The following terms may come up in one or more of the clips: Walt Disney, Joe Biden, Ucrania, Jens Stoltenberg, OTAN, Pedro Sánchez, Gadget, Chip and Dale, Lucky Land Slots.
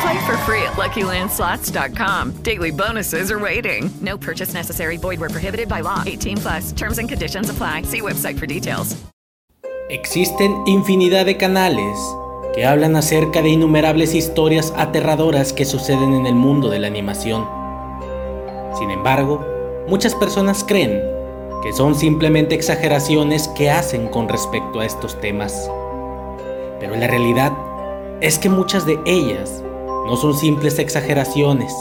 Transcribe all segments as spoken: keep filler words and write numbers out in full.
Play for free at lucky land slots dot com. Daily bonuses are waiting. No purchase necessary. Void where prohibited by law. eighteen plus. Terms and conditions apply. See website for details. Existen infinidad de canales que hablan acerca de innumerables historias aterradoras que suceden en el mundo de la animación. Sin embargo, muchas personas creen que son simplemente exageraciones que hacen con respecto a estos temas. Pero la realidad es que muchas de ellas no son simples exageraciones.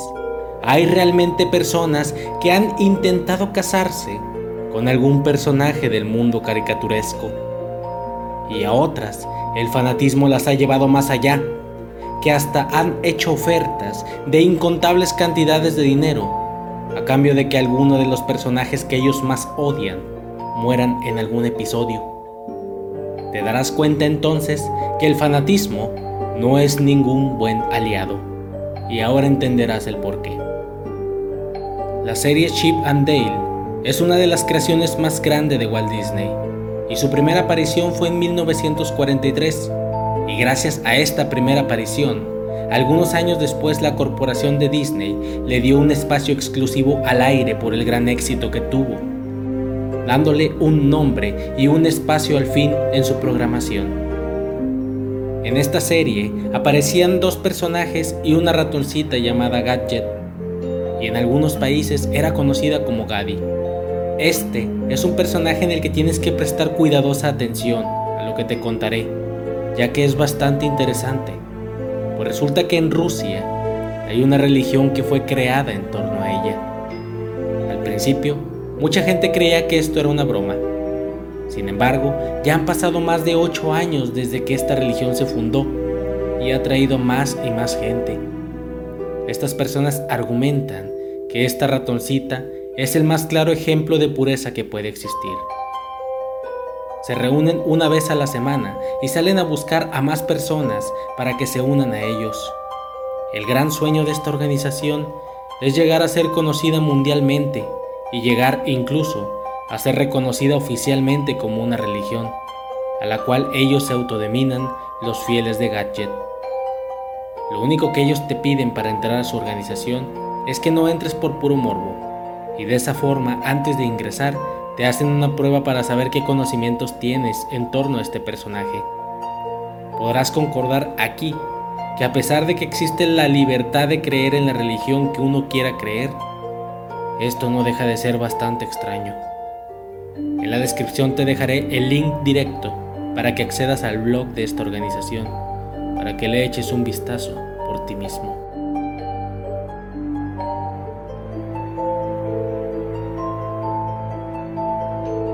Hay realmente personas que han intentado casarse con algún personaje del mundo caricaturesco. Y a otras, el fanatismo las ha llevado más allá, que hasta han hecho ofertas de incontables cantidades de dinero a cambio de que alguno de los personajes que ellos más odian mueran en algún episodio. Te darás cuenta entonces que el fanatismo no es ningún buen aliado, y ahora entenderás el porqué. La serie Chip and Dale es una de las creaciones más grandes de Walt Disney, y su primera aparición fue en mil novecientos cuarenta y tres, y gracias a esta primera aparición, algunos años después la corporación de Disney le dio un espacio exclusivo al aire por el gran éxito que tuvo, dándole un nombre y un espacio al fin en su programación. En esta serie aparecían dos personajes y una ratoncita llamada Gadget, y en algunos países era conocida como Gaddy. Este es un personaje en el que tienes que prestar cuidadosa atención a lo que te contaré, ya que es bastante interesante. Pues resulta que en Rusia hay una religión que fue creada en torno a ella. Al principio, mucha gente creía que esto era una broma. Sin embargo, ya han pasado más de ocho años desde que esta religión se fundó y ha traído más y más gente. Estas personas argumentan que esta ratoncita es el más claro ejemplo de pureza que puede existir. Se reúnen una vez a la semana y salen a buscar a más personas para que se unan a ellos. El gran sueño de esta organización es llegar a ser conocida mundialmente y llegar incluso a ser reconocida oficialmente como una religión, a la cual ellos se autodenominan los fieles de Gadget. Lo único que ellos te piden para entrar a su organización es que no entres por puro morbo, y de esa forma, antes de ingresar, te hacen una prueba para saber qué conocimientos tienes en torno a este personaje. Podrás concordar aquí que a pesar de que existe la libertad de creer en la religión que uno quiera creer, esto no deja de ser bastante extraño. En la descripción te dejaré el link directo para que accedas al blog de esta organización, para que le eches un vistazo por ti mismo.